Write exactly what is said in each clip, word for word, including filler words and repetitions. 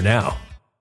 now.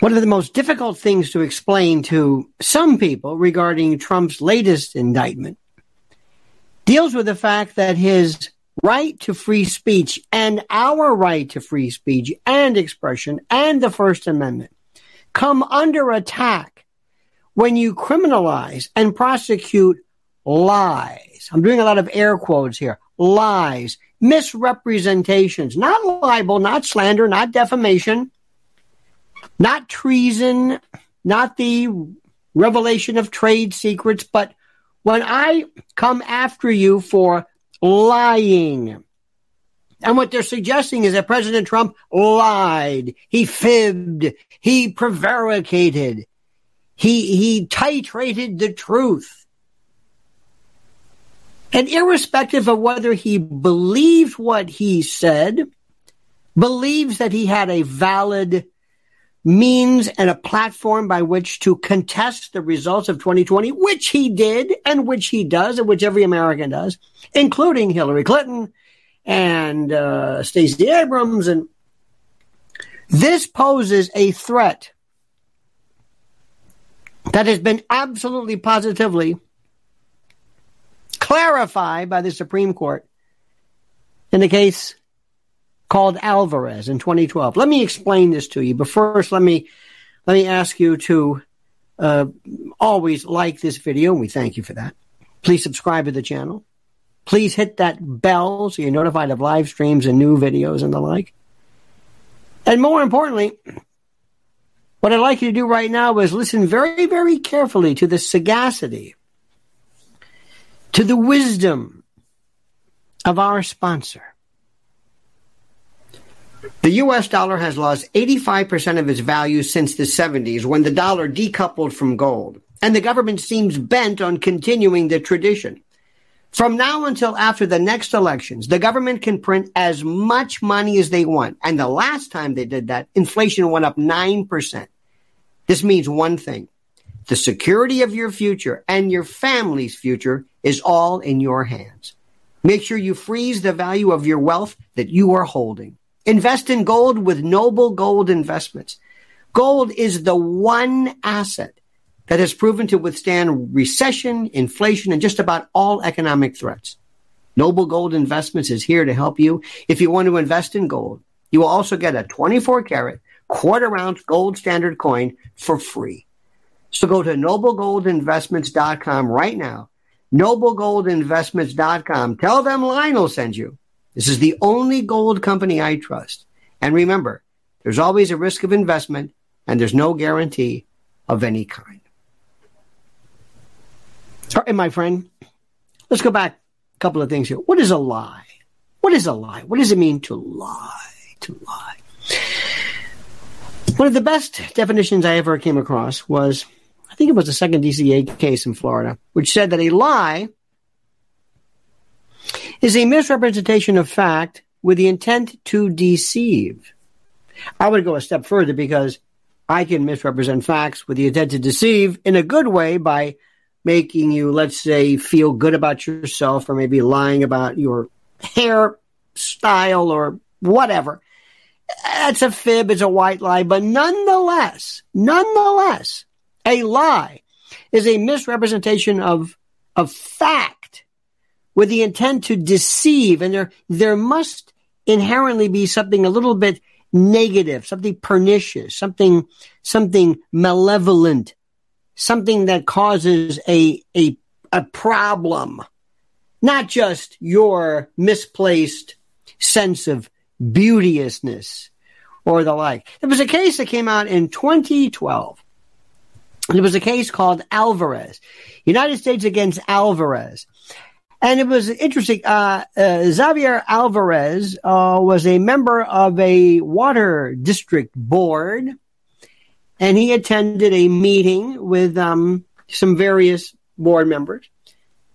One of the most difficult things to explain to some people regarding Trump's latest indictment deals with the fact that his right to free speech and our right to free speech and expression and the First Amendment come under attack when you criminalize and prosecute lies. I'm doing a lot of air quotes here. Lies, misrepresentations, not libel, not slander, not defamation, not treason, not the revelation of trade secrets, but when I come after you for lying. And what they're suggesting is that President Trump lied, he fibbed, he prevaricated, he, he titrated the truth. And irrespective of whether he believed what he said believes that he had a valid means and a platform by which to contest the results of twenty twenty, which he did and which he does and which every American does, including Hillary Clinton and uh, Stacey Abrams. And this poses a threat that has been absolutely positively clarified by the Supreme Court in the case called Alvarez in twenty twelve. Let me explain this to you, but first let me let me ask you to uh, always like this video, and we thank you for that. Please subscribe to the channel. Please hit that bell so you're notified of live streams and new videos and the like. And more importantly, what I'd like you to do right now is listen very, very carefully to the sagacity, to the wisdom of our sponsor. The U S dollar has lost eighty-five percent of its value since the seventies, when the dollar decoupled from gold, and the government seems bent on continuing the tradition. From now until after the next elections, the government can print as much money as they want. And the last time they did that, inflation went up nine percent. This means one thing. The security of your future and your family's future is all in your hands. Make sure you freeze the value of your wealth that you are holding. Invest in gold with Noble Gold Investments. Gold is the one asset that has proven to withstand recession, inflation, and just about all economic threats. Noble Gold Investments is here to help you. If you want to invest in gold, you will also get a twenty-four karat, quarter-ounce gold standard coin for free. So go to noble gold investments dot com right now. noble gold investments dot com. Tell them Lionel sent you. This is the only gold company I trust. And remember, there's always a risk of investment, and there's no guarantee of any kind. All right, my friend, let's go back a couple of things here. What is a lie? What is a lie? What does it mean to lie? To lie. One of the best definitions I ever came across was, I think it was the second D C A case in Florida, which said that a lie is a misrepresentation of fact with the intent to deceive. I would go a step further, because I can misrepresent facts with the intent to deceive in a good way by making you, let's say, feel good about yourself, or maybe lying about your hair style or whatever. That's a fib, it's a white lie, but nonetheless, nonetheless, a lie is a misrepresentation of, of fact with the intent to deceive, and there, there must inherently be something a little bit negative, something pernicious, something, something malevolent, something that causes a, a, a problem, not just your misplaced sense of beauteousness or the like. There was a case that came out in twenty twelve. It was a case called Alvarez, United States against Alvarez. And it was interesting. Uh, uh, Xavier Alvarez uh, was a member of a water district board, and he attended a meeting with um, some various board members.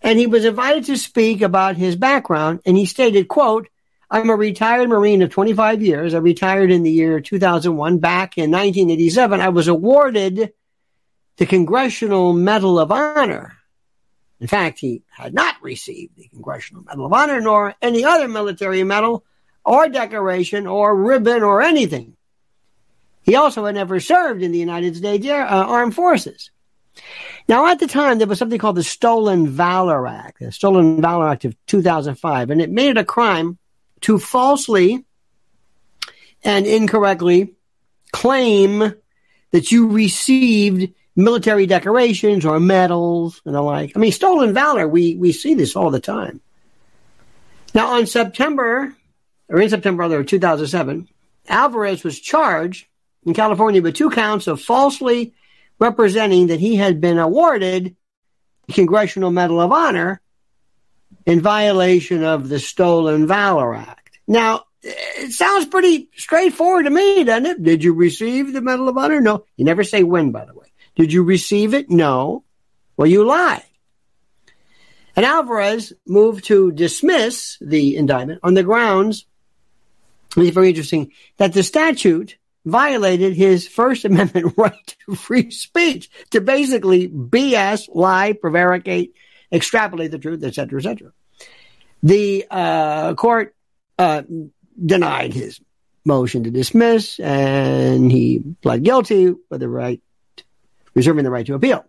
And he was invited to speak about his background, and he stated, quote, "I'm a retired Marine of twenty-five years. I retired in the year two thousand one. Back in nineteen eighty-seven, I was awarded the Congressional Medal of Honor." In fact, he had not received the Congressional Medal of Honor, nor any other military medal or decoration or ribbon or anything. He also had never served in the United States Armed Forces. Now, at the time, there was something called the Stolen Valor Act, the Stolen Valor Act of two thousand five, and it made it a crime to falsely and incorrectly claim that you received military decorations or medals and the like. I mean, stolen valor, we, we see this all the time. Now, on September, or in September, rather, two thousand seven, Alvarez was charged in California with two counts of falsely representing that he had been awarded the Congressional Medal of Honor in violation of the Stolen Valor Act. Now, it sounds pretty straightforward to me, doesn't it? Did you receive the Medal of Honor? No. You never say when, by the way. Did you receive it? No. Well, you lied. And Alvarez moved to dismiss the indictment on the grounds It's very interesting that the statute violated his First Amendment right to free speech to basically B S, lie, prevaricate, extrapolate the truth, et cetera, et cetera. The uh, court uh, denied his motion to dismiss, and he pled guilty with the right, reserving the right to appeal.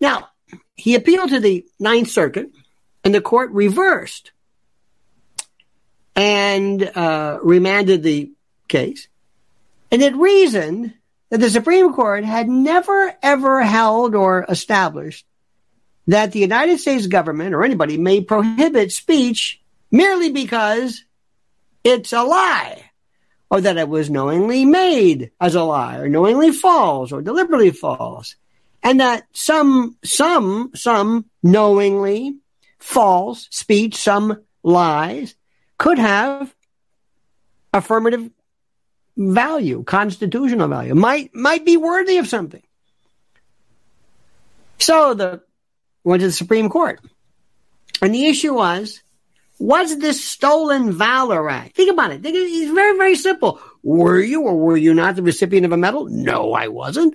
Now, he appealed to the Ninth Circuit, and the court reversed and uh, remanded the case. And it reasoned that the Supreme Court had never, ever held or established that the United States government or anybody may prohibit speech merely because it's a lie, or that it was knowingly made as a lie, or knowingly false, or deliberately false, and that some, some, some knowingly false speech, some lies, could have affirmative value, constitutional value, might might be worthy of something. So the went to the Supreme Court, and the issue was, was this Stolen Valor Act? Think about it. Think, it's very, very simple. Were you or were you not the recipient of a medal? No, I wasn't.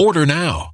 Order now.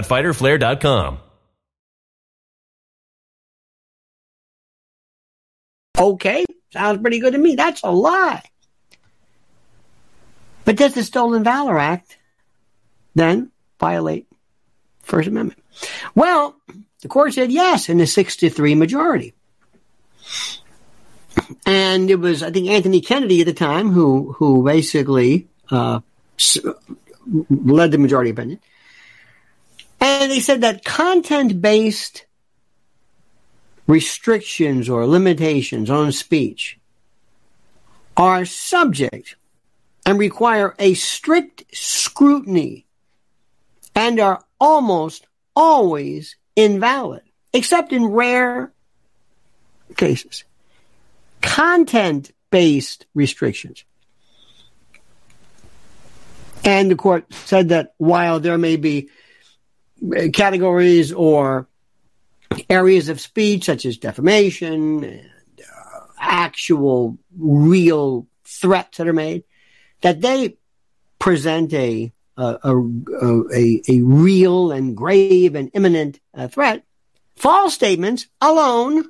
fighter flare dot com. Okay, sounds pretty good to me. That's a lie. But does the Stolen Valor Act then violate First Amendment? Well, the court said yes in a six to three majority. And it was, I think, Anthony Kennedy at the time who, who basically uh, led the majority opinion. And they said that content-based restrictions or limitations on speech are subject and require a strict scrutiny and are almost always invalid, except in rare cases. Content-based restrictions. And the court said that while there may be categories or areas of speech such as defamation and uh, actual real threats that are made, that they present a uh, a, a a real and grave and imminent uh, threat. False statements alone,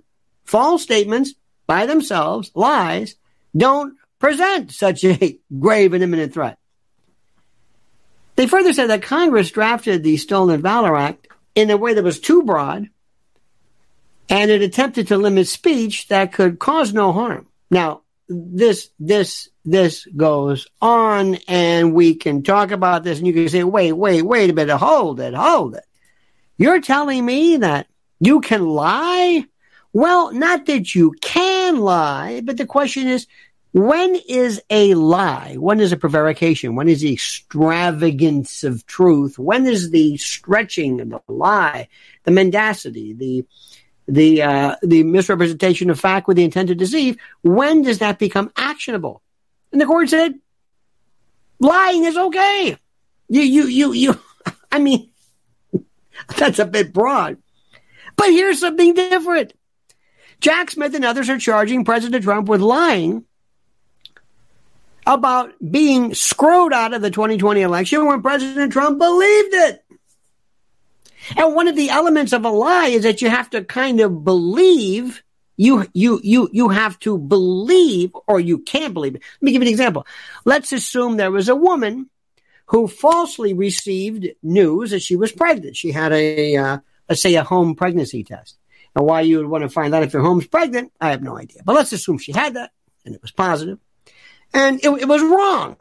false statements by themselves, lies, don't present such a grave and imminent threat. They further said that Congress drafted the Stolen Valor Act in a way that was too broad, and it attempted to limit speech that could cause no harm. Now, this this this goes on, and we can talk about this, and you can say, wait, wait, wait a minute, hold it, hold it. You're telling me that you can lie? Well, not that you can lie, but the question is, when is a lie? When is a prevarication? When is the extravagance of truth? When is the stretching of the lie, the mendacity, the the uh, the misrepresentation of fact with the intent to deceive? When does that become actionable? And the court said, lying is okay. You you you you. I mean, that's a bit broad, but here's something different. Jack Smith and others are charging President Trump with lying about being screwed out of the twenty twenty election when President Trump believed it. And one of the elements of a lie is that you have to kind of believe, you you you you have to believe or you can't believe it. Let me give you an example. Let's assume there was a woman who falsely received news that she was pregnant. She had a, uh, let's say, a home pregnancy test. And why you would want to find out if your home's pregnant, I have no idea. But let's assume she had that and it was positive. And it, it was wrong.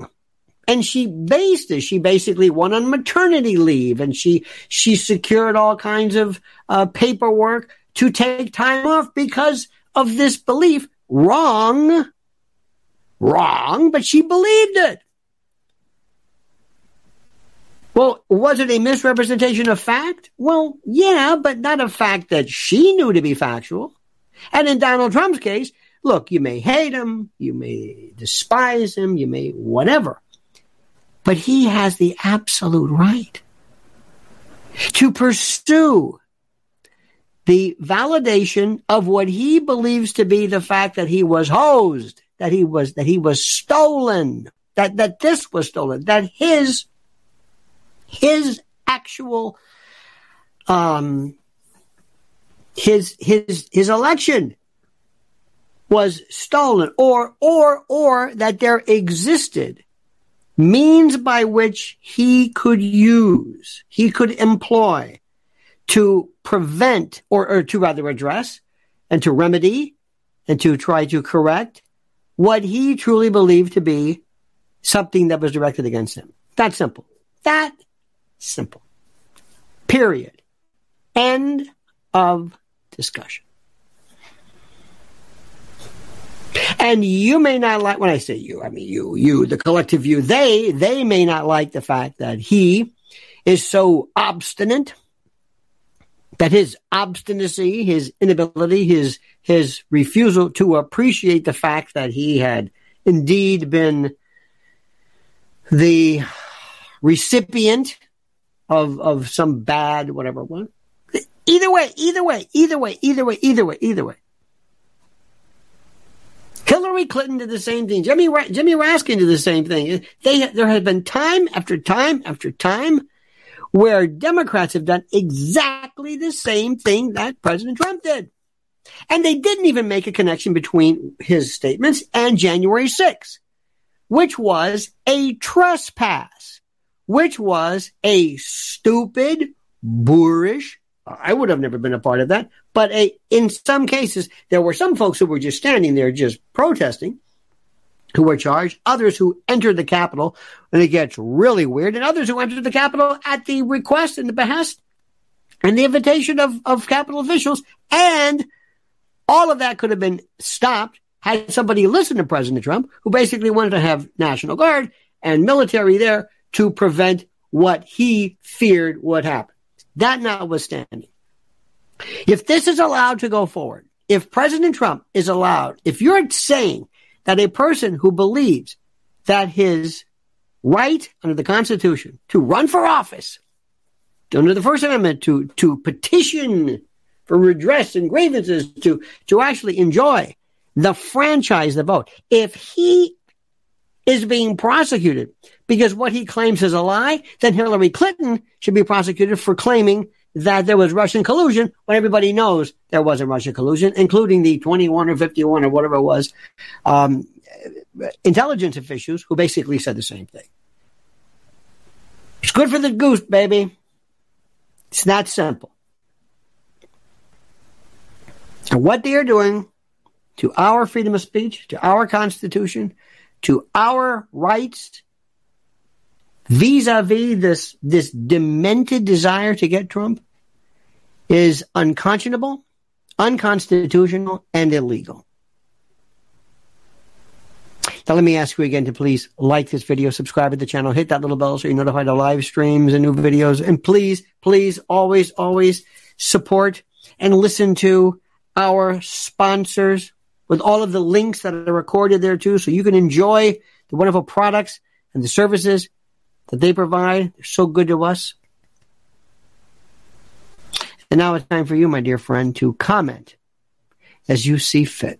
And she based this. She basically went on maternity leave, and she she secured all kinds of uh, paperwork to take time off because of this belief. Wrong. Wrong, but she believed it. Well, was it a misrepresentation of fact? Well, yeah, but not a fact that she knew to be factual. And in Donald Trump's case, look, you may hate him, you may despise him, you may whatever, but he has the absolute right to pursue the validation of what he believes to be the fact that he was hosed, that he was that he was stolen, that, that this was stolen, that his his actual um his his his election was stolen, or or or that there existed means by which he could use, he could employ to prevent or, or to rather address and to remedy and to try to correct what he truly believed to be something that was directed against him. That simple. That simple. Period. End of discussion. And you may not like, when I say you, I mean you, you, the collective you, they, they may not like the fact that he is so obstinate, that his obstinacy, his inability, his, his refusal to appreciate the fact that he had indeed been the recipient of, of some bad, whatever one. Either way, either way, either way, either way, either way, either way. Hillary Clinton did the same thing. Jimmy Jimmy Raskin did the same thing. They, there has been time after time after time where Democrats have done exactly the same thing that President Trump did. And they didn't even make a connection between his statements and January sixth, which was a trespass, which was a stupid, boorish, I would have never been a part of that. But a, in some cases, there were some folks who were just standing there just protesting who were charged, others who entered the Capitol, and it gets really weird, and others who entered the Capitol at the request and the behest and the invitation of, of Capitol officials, and all of that could have been stopped had somebody listened to President Trump, who basically wanted to have National Guard and military there to prevent what he feared would happen. That notwithstanding, if this is allowed to go forward, if President Trump is allowed, if you're saying that a person who believes that his right under the Constitution to run for office, under the First Amendment, to, to petition for redress and grievances, to, to actually enjoy the franchise, the vote, if he is being prosecuted because what he claims is a lie, then Hillary Clinton should be prosecuted for claiming that there was Russian collusion when everybody knows there wasn't Russian collusion, including the twenty-one or fifty-one or whatever it was, um, intelligence officials who basically said the same thing. It's good for the goose, baby. It's that simple. And what they are doing to our freedom of speech, to our Constitution, to our rights, vis-a-vis this, this demented desire to get Trump, is unconscionable, unconstitutional, and illegal. Now let me ask you again to please like this video, subscribe to the channel, hit that little bell so you're notified of live streams and new videos, and please, please, always, always support and listen to our sponsors with all of the links that are recorded there too, so you can enjoy the wonderful products and the services that they provide. They're so good to us. And now it's time for you, my dear friend, to comment as you see fit.